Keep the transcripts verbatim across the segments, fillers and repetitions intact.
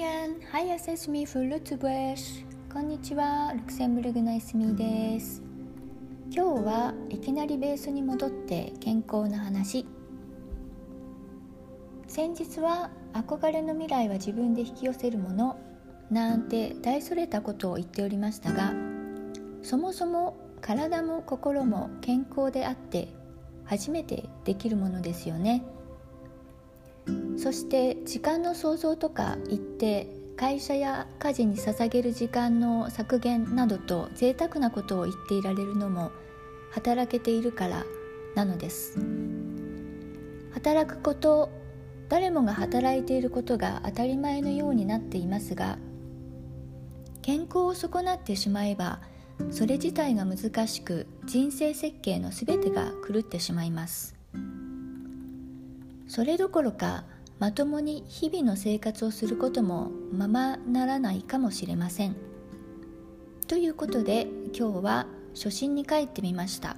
イアン、ハイアセスミフルツブエシ。こんにちは、ルクセンブルグのエスミです。今日はいきなりベースに戻って健康な話。先日は憧れの未来は自分で引き寄せるものなんて大それたことを言っておりましたが、そもそも体も心も健康であって初めてできるものですよね。そして時間の創造とか言って会社や家事に捧げる時間の削減などと贅沢なことを言っていられるのも働けているからなのです。働くこと、誰もが働いていることが当たり前のようになっていますが、健康を損なってしまえばそれ自体が難しく、人生設計のすべてが狂ってしまいます。それどころかまともに日々の生活をすることもままならないかもしれません。ということで今日は初心に帰ってみました。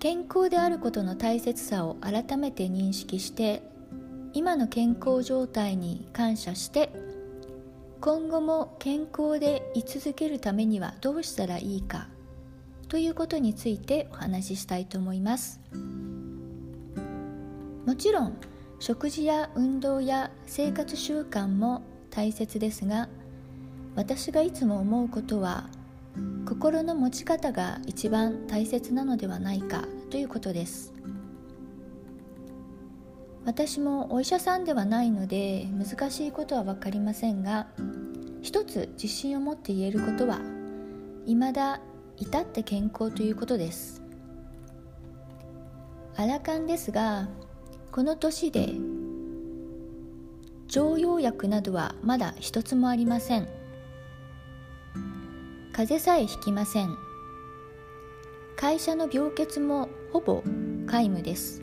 健康であることの大切さを改めて認識して、今の健康状態に感謝して、今後も健康で居続けるためにはどうしたらいいかということについてお話ししたいと思います。もちろん食事や運動や生活習慣も大切ですが、私がいつも思うことは心の持ち方が一番大切なのではないかということです。私もお医者さんではないので難しいことは分かりませんが、一つ自信を持って言えることは、未だ至って健康ということです。あらかんですが、この年で常用薬などはまだ一つもありません。風邪さえひきません。会社の病欠もほぼ皆無です。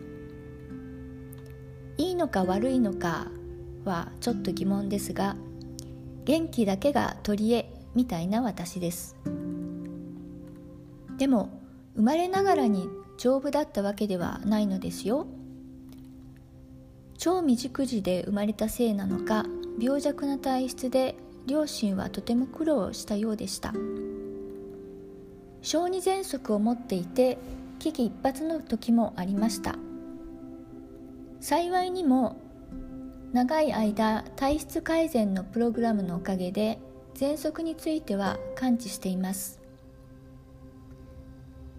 いいのか悪いのかはちょっと疑問ですが、元気だけが取り柄みたいな私です。でも生まれながらに丈夫だったわけではないのですよ。超未熟児で生まれたせいなのか、病弱な体質で両親はとても苦労したようでした。小児喘息を持っていて危機一髪の時もありました。幸いにも長い間体質改善のプログラムのおかげで喘息については完治しています。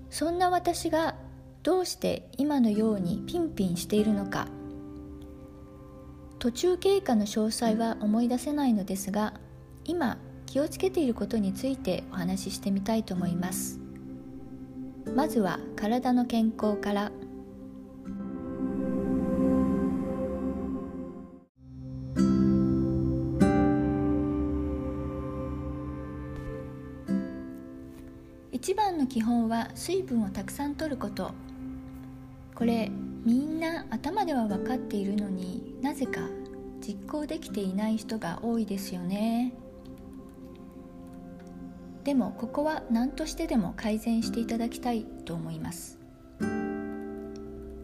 そんな私がどうして今のようにピンピンしているのか、途中経過の詳細は思い出せないのですが、今気をつけていることについてお話ししてみたいと思います。まずは体の健康から。一番の基本は水分をたくさん摂ること。これみんな頭では分かっているのに、なぜか実行できていない人が多いですよね。でもここは何としてでも改善していただきたいと思います。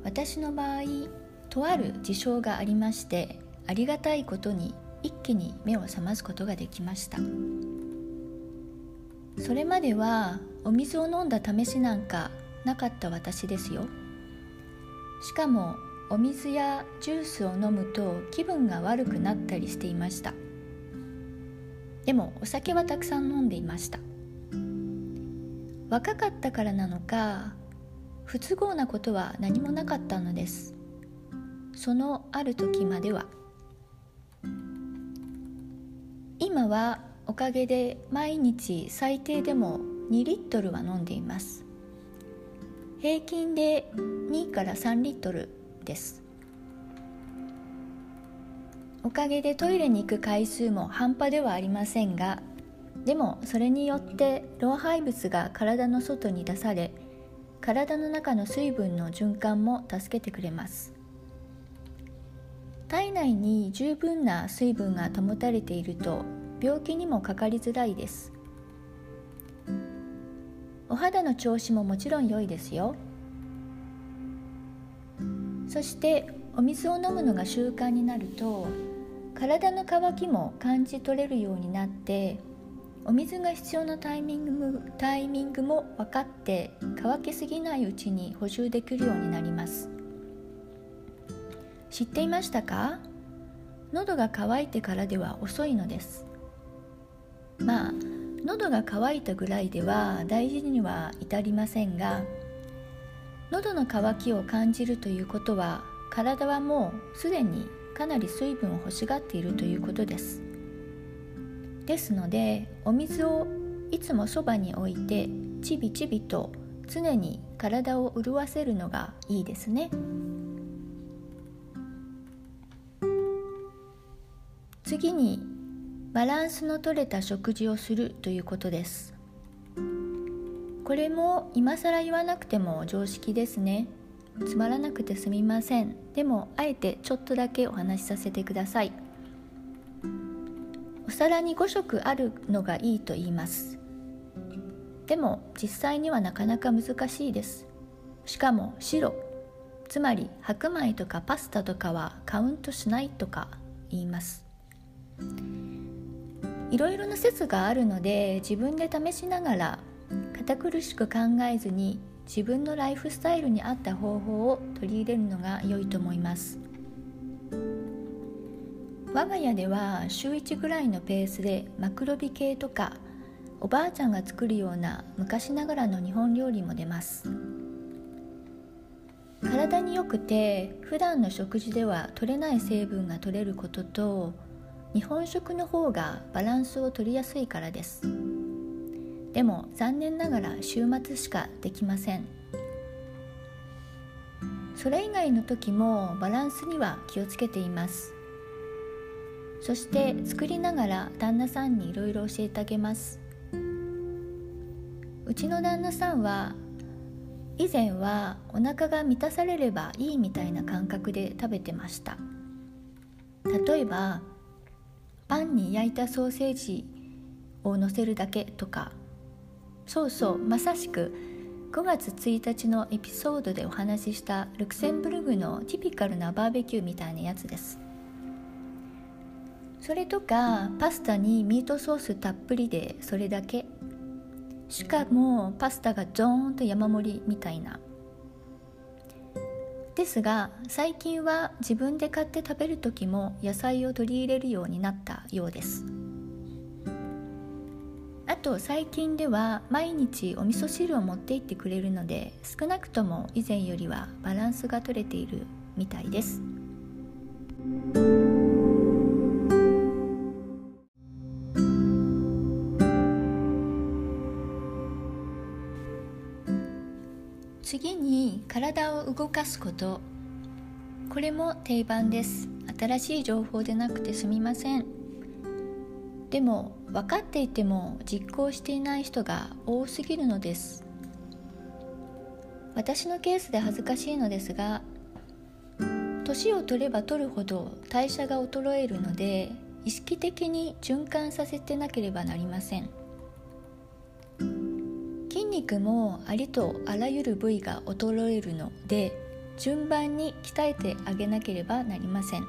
私の場合、とある事象がありまして、ありがたいことに一気に目を覚ますことができました。それまではお水を飲んだ試しなんかなかった私ですよ。しかもお水やジュースを飲むと気分が悪くなったりしていました。でもお酒はたくさん飲んでいました。若かったからなのか、不都合なことは何もなかったのです。そのある時までは。今はおかげで毎日最低でもにリットルは飲んでいます。平均でにからさんリットルです。おかげでトイレに行く回数も半端ではありませんが、でもそれによって老廃物が体の外に出され、体の中の水分の循環も助けてくれます。体内に十分な水分が保たれていると病気にもかかりづらいです。お肌の調子ももちろん良いですよ。そしてお水を飲むのが習慣になると、体の渇きも感じ取れるようになって、お水が必要なタイミング、タイミングも分かって、乾きすぎないうちに補充できるようになります。知っていましたか？喉が渇いてからでは遅いのです。まあ喉が渇いたぐらいでは大事には至りませんが、喉の渇きを感じるということは、体はもうすでにかなり水分を欲しがっているということです。ですので、お水をいつもそばに置いてちびちびと常に体を潤わせるのがいいですね。次に、バランスの取れた食事をするということです。これも今更言わなくても常識ですね。つまらなくてすみません。でもあえてちょっとだけお話しさせてください。お皿にごしょくあるのがいいと言います。でも実際にはなかなか難しいです。しかも白、つまり白米とかパスタとかはカウントしないとか言います。いろいろな説があるので、自分で試しながら堅苦しく考えずに、自分のライフスタイルに合った方法を取り入れるのが良いと思います。我が家ではしゅういちぐらいのペースでマクロビ系とか、おばあちゃんが作るような昔ながらの日本料理も出ます。体に良くて普段の食事では取れない成分が取れることと、日本食の方がバランスを取りやすいからです。でも残念ながら週末しかできません。それ以外の時もバランスには気をつけています。そして作りながら旦那さんにいろいろ教えてあげます。うちの旦那さんは以前はお腹が満たされればいいみたいな感覚で食べてました。例えばパンに焼いたソーセージを乗せるだけとか、そうそう、まさしくごがつついたちのエピソードでお話ししたルクセンブルクのティピカルなバーベキューみたいなやつです。それとかパスタにミートソースたっぷりでそれだけ、しかもパスタがドーンと山盛りみたいな。ですが最近は自分で買って食べる時も野菜を取り入れるようになったようです。あと最近では毎日お味噌汁を持って行ってくれるので、少なくとも以前よりはバランスが取れているみたいです。次に、体を動かすこと。これも定番です。新しい情報でなくてすみません。でも分かっていても実行していない人が多すぎるのです。私のケースで恥ずかしいのですが、年を取れば取るほど代謝が衰えるので、意識的に循環させてなければなりません。筋肉もありとあらゆる部位が衰えるので、順番に鍛えてあげなければなりません。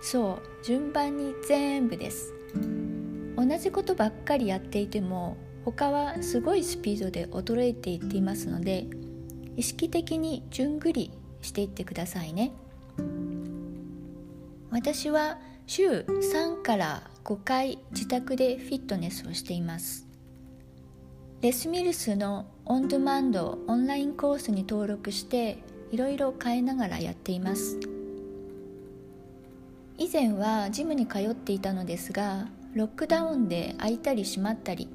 そう、順番に全部です。同じことばっかりやっていても他はすごいスピードで衰えていっていますので、意識的に順繰りしていってくださいね。私はしゅうさんからごかい自宅でフィットネスをしています。レスミルスのオンデマンドオンラインコースに登録して、いろいろ変えながらやっています。以前はジムに通っていたのですが、ロックダウンで開いたり閉まったり、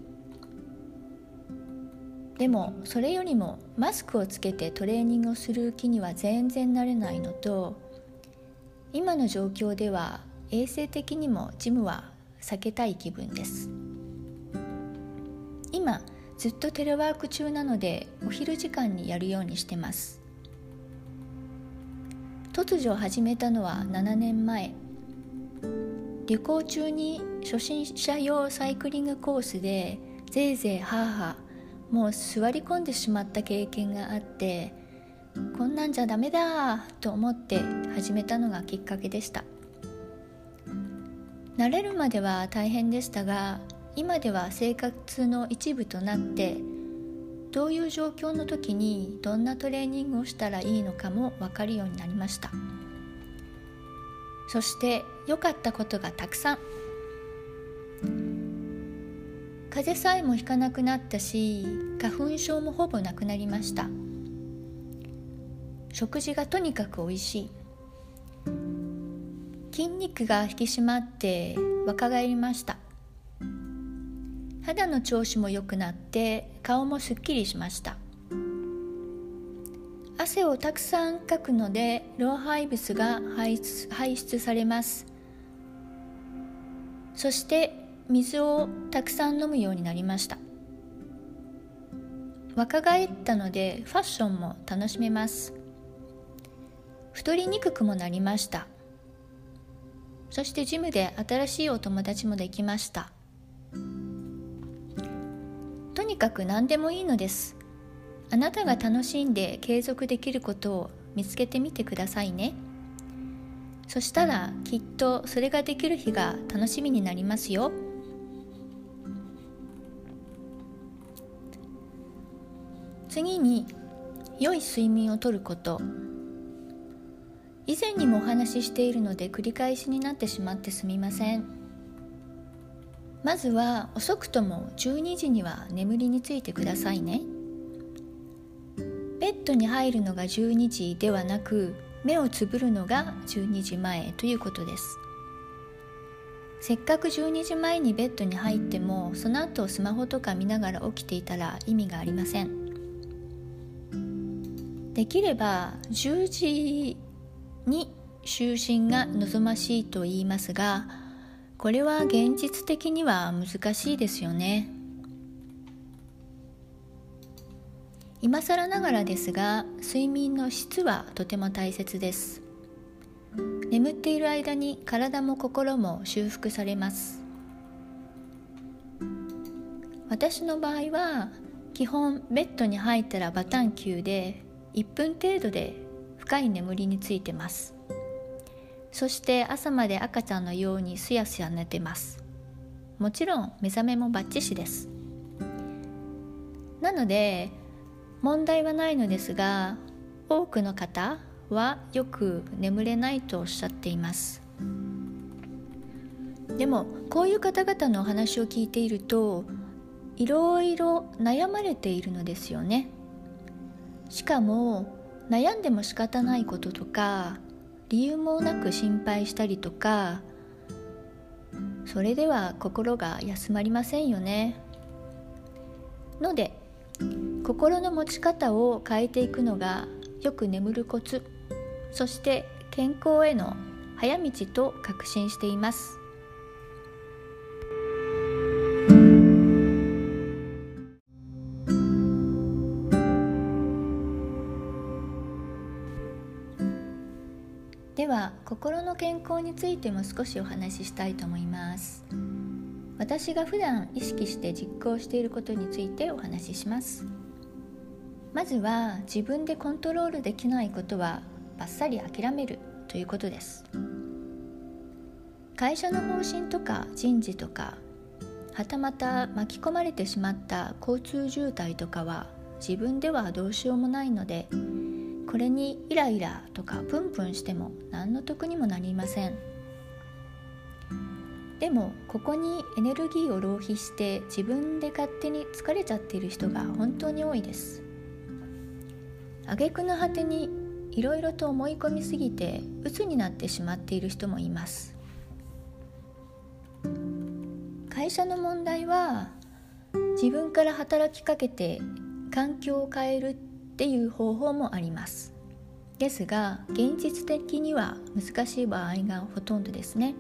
でもそれよりもマスクをつけてトレーニングをする気には全然なれないのと、今の状況では衛生的にもジムは避けたい気分です。今ずっとテレワーク中なので、お昼時間にやるようにしてます。突如始めたのはななねんまえ、旅行中に初心者用サイクリングコースでぜいぜいはあはあもう座り込んでしまった経験があって、こんなんじゃダメだと思って始めたのがきっかけでした。慣れるまでは大変でしたが、今では生活の一部となって、どういう状況の時にどんなトレーニングをしたらいいのかも分かるようになりました。そして良かったことがたくさん。風邪さえもひかなくなったし、花粉症もほぼなくなりました。食事がとにかくおいしい。筋肉が引き締まって若返りました。肌の調子も良くなって、顔もすっきりしました。汗をたくさんかくので、老廃物が排出、排出されます。そして水をたくさん飲むようになりました。若返ったのでファッションも楽しめます。太りにくくもなりました。そしてジムで新しいお友達もできました。とにかく何でもいいのです。あなたが楽しんで継続できることを見つけてみてくださいね。そしたらきっとそれができる日が楽しみになりますよ。次に、良い睡眠をとること。以前にもお話ししているので繰り返しになってしまってすみません。まずは遅くともじゅうにじには眠りについてくださいね。ベッドに入るのがじゅうにじではなく、目をつぶるのがじゅうにじまえということです。せっかくじゅうにじまえにベッドに入っても、その後スマホとか見ながら起きていたら意味がありません。できればじゅうじに就寝が望ましいと言いますが、これは現実的には難しいですよね。今更ながらですが、睡眠の質はとても大切です。眠っている間に体も心も修復されます。私の場合は、基本ベッドに入ったらバタンキューでいっぷん程度で深い眠りについてます。そして朝まで赤ちゃんのようにすやすや寝てます。もちろん目覚めもバッチシです。なので問題はないのですが、多くの方はよく眠れないとおっしゃっています。でもこういう方々のお話を聞いていると、いろいろ悩まれているのですよね。しかも悩んでも仕方ないこととか、理由もなく心配したりとか、それでは心が休まりませんよね。ので、心の持ち方を変えていくのがよく眠るコツ、そして健康への早道と確信しています。では、心の健康についても少しお話ししたいと思います。私が普段意識して実行していることについてお話しします。まずは、自分でコントロールできないことはバッサリ諦めるということです。会社の方針とか人事とか、はたまた巻き込まれてしまった交通渋滞とかは自分ではどうしようもないので、これにイライラとかプンプンしても何の得にもなりません。でもここにエネルギーを浪費して自分で勝手に疲れちゃっている人が本当に多いです。挙句の果てにいろいろと思い込みすぎて鬱になってしまっている人もいます。会社の問題は、自分から働きかけて環境を変えるっていう方法もあります。ですが、現実的には難しい場合がほとんどですね。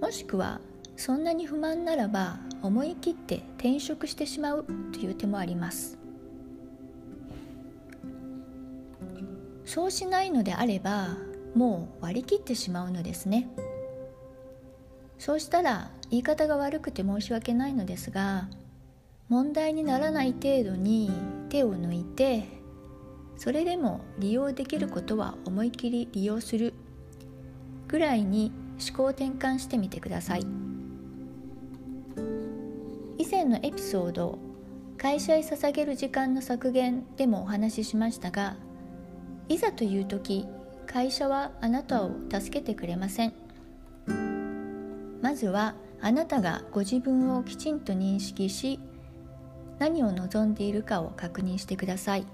もしくは、そんなに不満ならば思い切って転職してしまうという手もあります。そうしないのであれば、もう割り切ってしまうのですね。そうしたら、言い方が悪くて申し訳ないのですが、問題にならない程度に手を抜いて、それでも利用できることは思い切り利用するぐらいに思考を転換してみてください。以前のエピソード会社へ捧げる時間の削減でもお話ししましたが、いざという時、会社はあなたを助けてくれません。まずはあなたがご自分をきちんと認識し、何を望んでいるかを確認してください。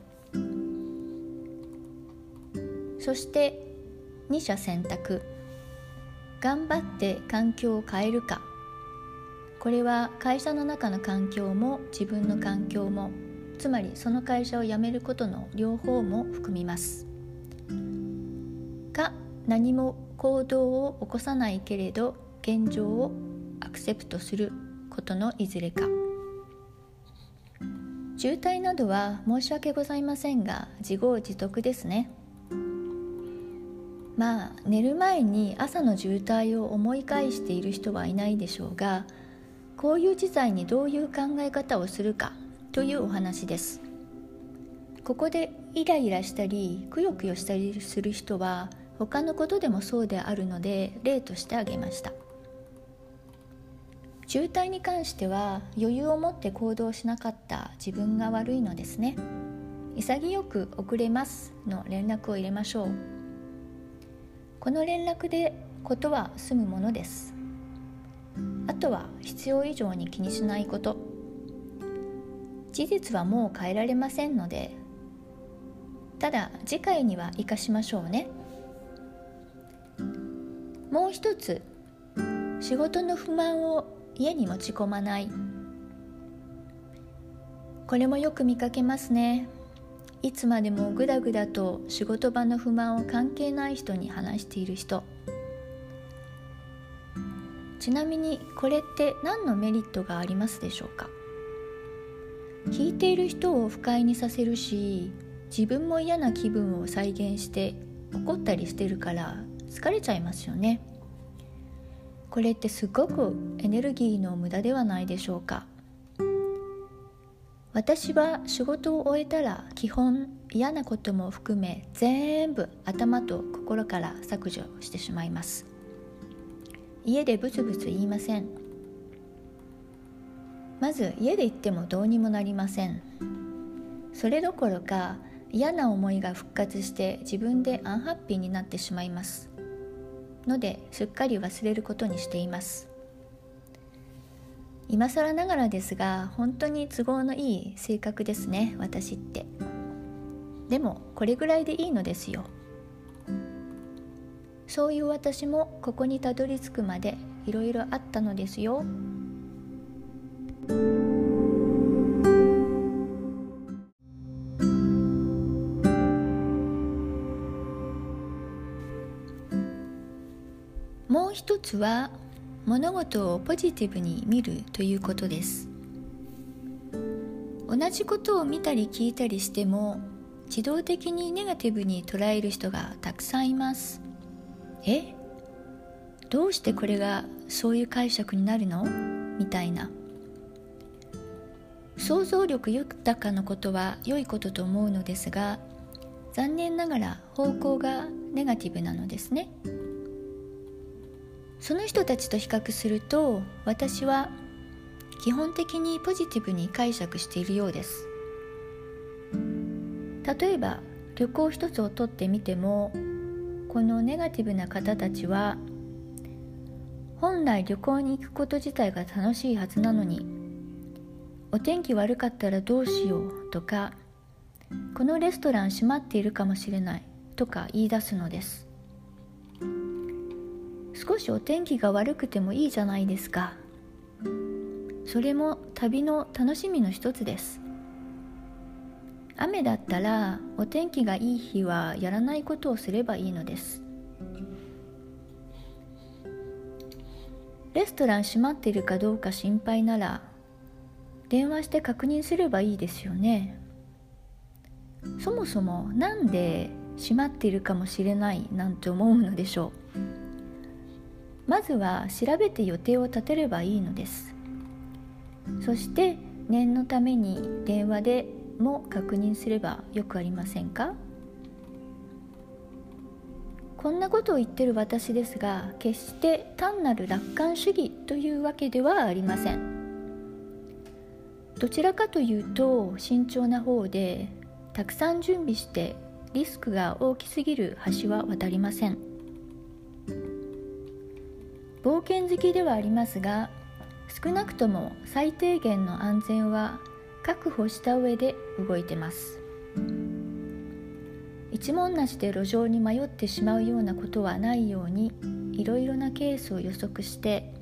そして二者選択、頑張って環境を変えるか、これは会社の中の環境も自分の環境も、つまりその会社を辞めることの両方も含みます。か、何も行動を起こさないけれど現状をアクセプトすることのいずれか。渋滞などは申し訳ございませんが自業自得ですね。まあ寝る前に朝の渋滞を思い返している人はいないでしょうが、こういう事態にどういう考え方をするかというお話です。ここでイライラしたりくよくよしたりする人は他のことでもそうであるので例として挙げました。渋滞に関しては余裕を持って行動しなかった自分が悪いのですね。潔く遅れますの連絡を入れましょう。この連絡でことは済むものです。あとは必要以上に気にしないこと。事実はもう変えられませんので、ただ次回には生かしましょうね。もう一つ、仕事の不満を家に持ち込まない。これもよく見かけますね。いつまでもグダグダと仕事場の不満を関係ない人に話している人。ちなみにこれって何のメリットがありますでしょうか。聞いている人を不快にさせるし、自分も嫌な気分を再現して怒ったりしてるから疲れちゃいますよね。これってすごくエネルギーの無駄ではないでしょうか。私は仕事を終えたら基本嫌なことも含め全部頭と心から削除してしまいます。家でブツブツ言いません。まず家で言ってもどうにもなりません。それどころか嫌な思いが復活して自分でアンハッピーになってしまいます。のですっかり忘れることにしています。今更ながらですが、本当に都合のいい性格ですね、私って。でも、これぐらいでいいのですよ。そういう私もここにたどり着くまでいろいろあったのですよ。もう一つは、物事をポジティブに見るということです。同じことを見たり聞いたりしても、自動的にネガティブに捉える人がたくさんいます。え？どうしてこれがそういう解釈になるの？みたいな。想像力豊かなことは良いことと思うのですが、残念ながら方向がネガティブなのですね。その人たちと比較すると、私は基本的にポジティブに解釈しているようです。例えば、旅行一つをとってみても、このネガティブな方たちは、本来旅行に行くこと自体が楽しいはずなのに、お天気悪かったらどうしようとか、このレストラン閉まっているかもしれないとか言い出すのです。少しお天気が悪くてもいいじゃないですか。それも旅の楽しみの一つです。雨だったらお天気がいい日はやらないことをすればいいのです。レストラン閉まっているかどうか心配なら電話して確認すればいいですよね。そもそもなんで閉まっているかもしれないなんて思うのでしょう。まずは調べて予定を立てればいいのです。そして念のために電話でも確認すればよくありませんか？こんなことを言ってる私ですが、決して単なる楽観主義というわけではありません。どちらかというと慎重な方で、たくさん準備してリスクが大きすぎる橋は渡りません。冒険好きではありますが、少なくとも最低限の安全は確保した上で動いてます。一文無しで路上に迷ってしまうようなことはないように、いろいろなケースを予測して、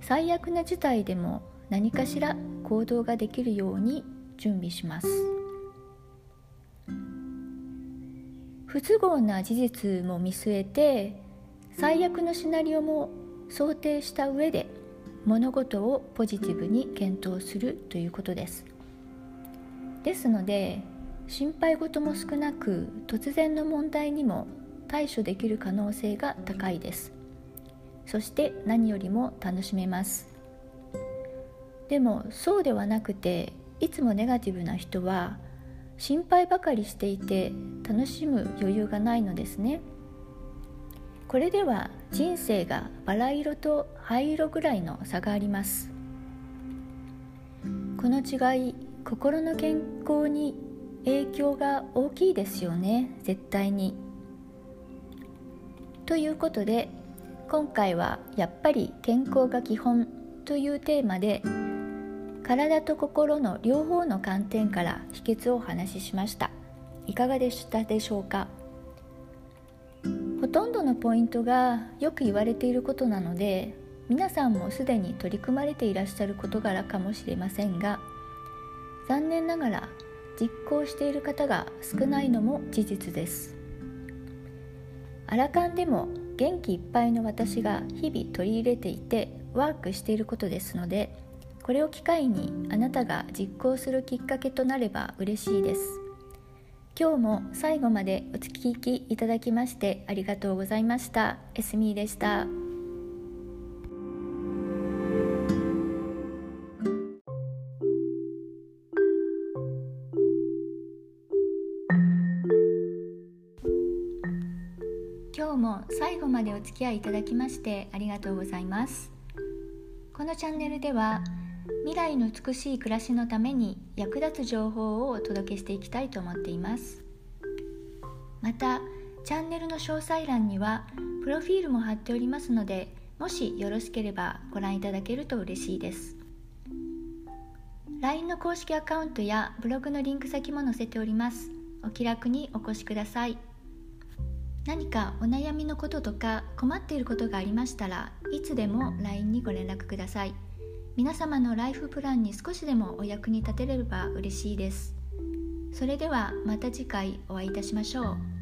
最悪な事態でも何かしら行動ができるように準備します。不都合な事実も見据えて、最悪のシナリオも想定した上で物事をポジティブに検討するということです。ですので、心配事も少なく、突然の問題にも対処できる可能性が高いです。そして何よりも楽しめます。でもそうではなくて、いつもネガティブな人は心配ばかりしていて楽しむ余裕がないのですね。これでは人生がバラ色と灰色ぐらいの差があります。この違い、心の健康に影響が大きいですよね、絶対に。ということで、今回はやっぱり健康が基本というテーマで、体と心の両方の観点から秘訣をお話ししました。いかがでしたでしょうか。ほとんどのポイントがよく言われていることなので、皆さんもすでに取り組まれていらっしゃる事柄かもしれませんが、残念ながら実行している方が少ないのも事実です。アラカンでも元気いっぱいの私が日々取り入れていてワークしていることですので、これを機会にあなたが実行するきっかけとなれば嬉しいです。今日も最後までお聞きいただきましてありがとうございました。エスミーでした。今日も最後までお付き合いいただきましてありがとうございます。このチャンネルでは、未来の美しい暮らしのために役立つ情報をお届けしていきたいと思っています。また、チャンネルの詳細欄にはプロフィールも貼っておりますので、もしよろしければご覧いただけると嬉しいです。ライン の公式アカウントやブログのリンク先も載せております。お気楽にお越しください。何かお悩みのこととか困っていることがありましたら、いつでも ライン にご連絡ください。皆様のライフプランに少しでもお役に立てれば嬉しいです。それではまた次回お会いいたしましょう。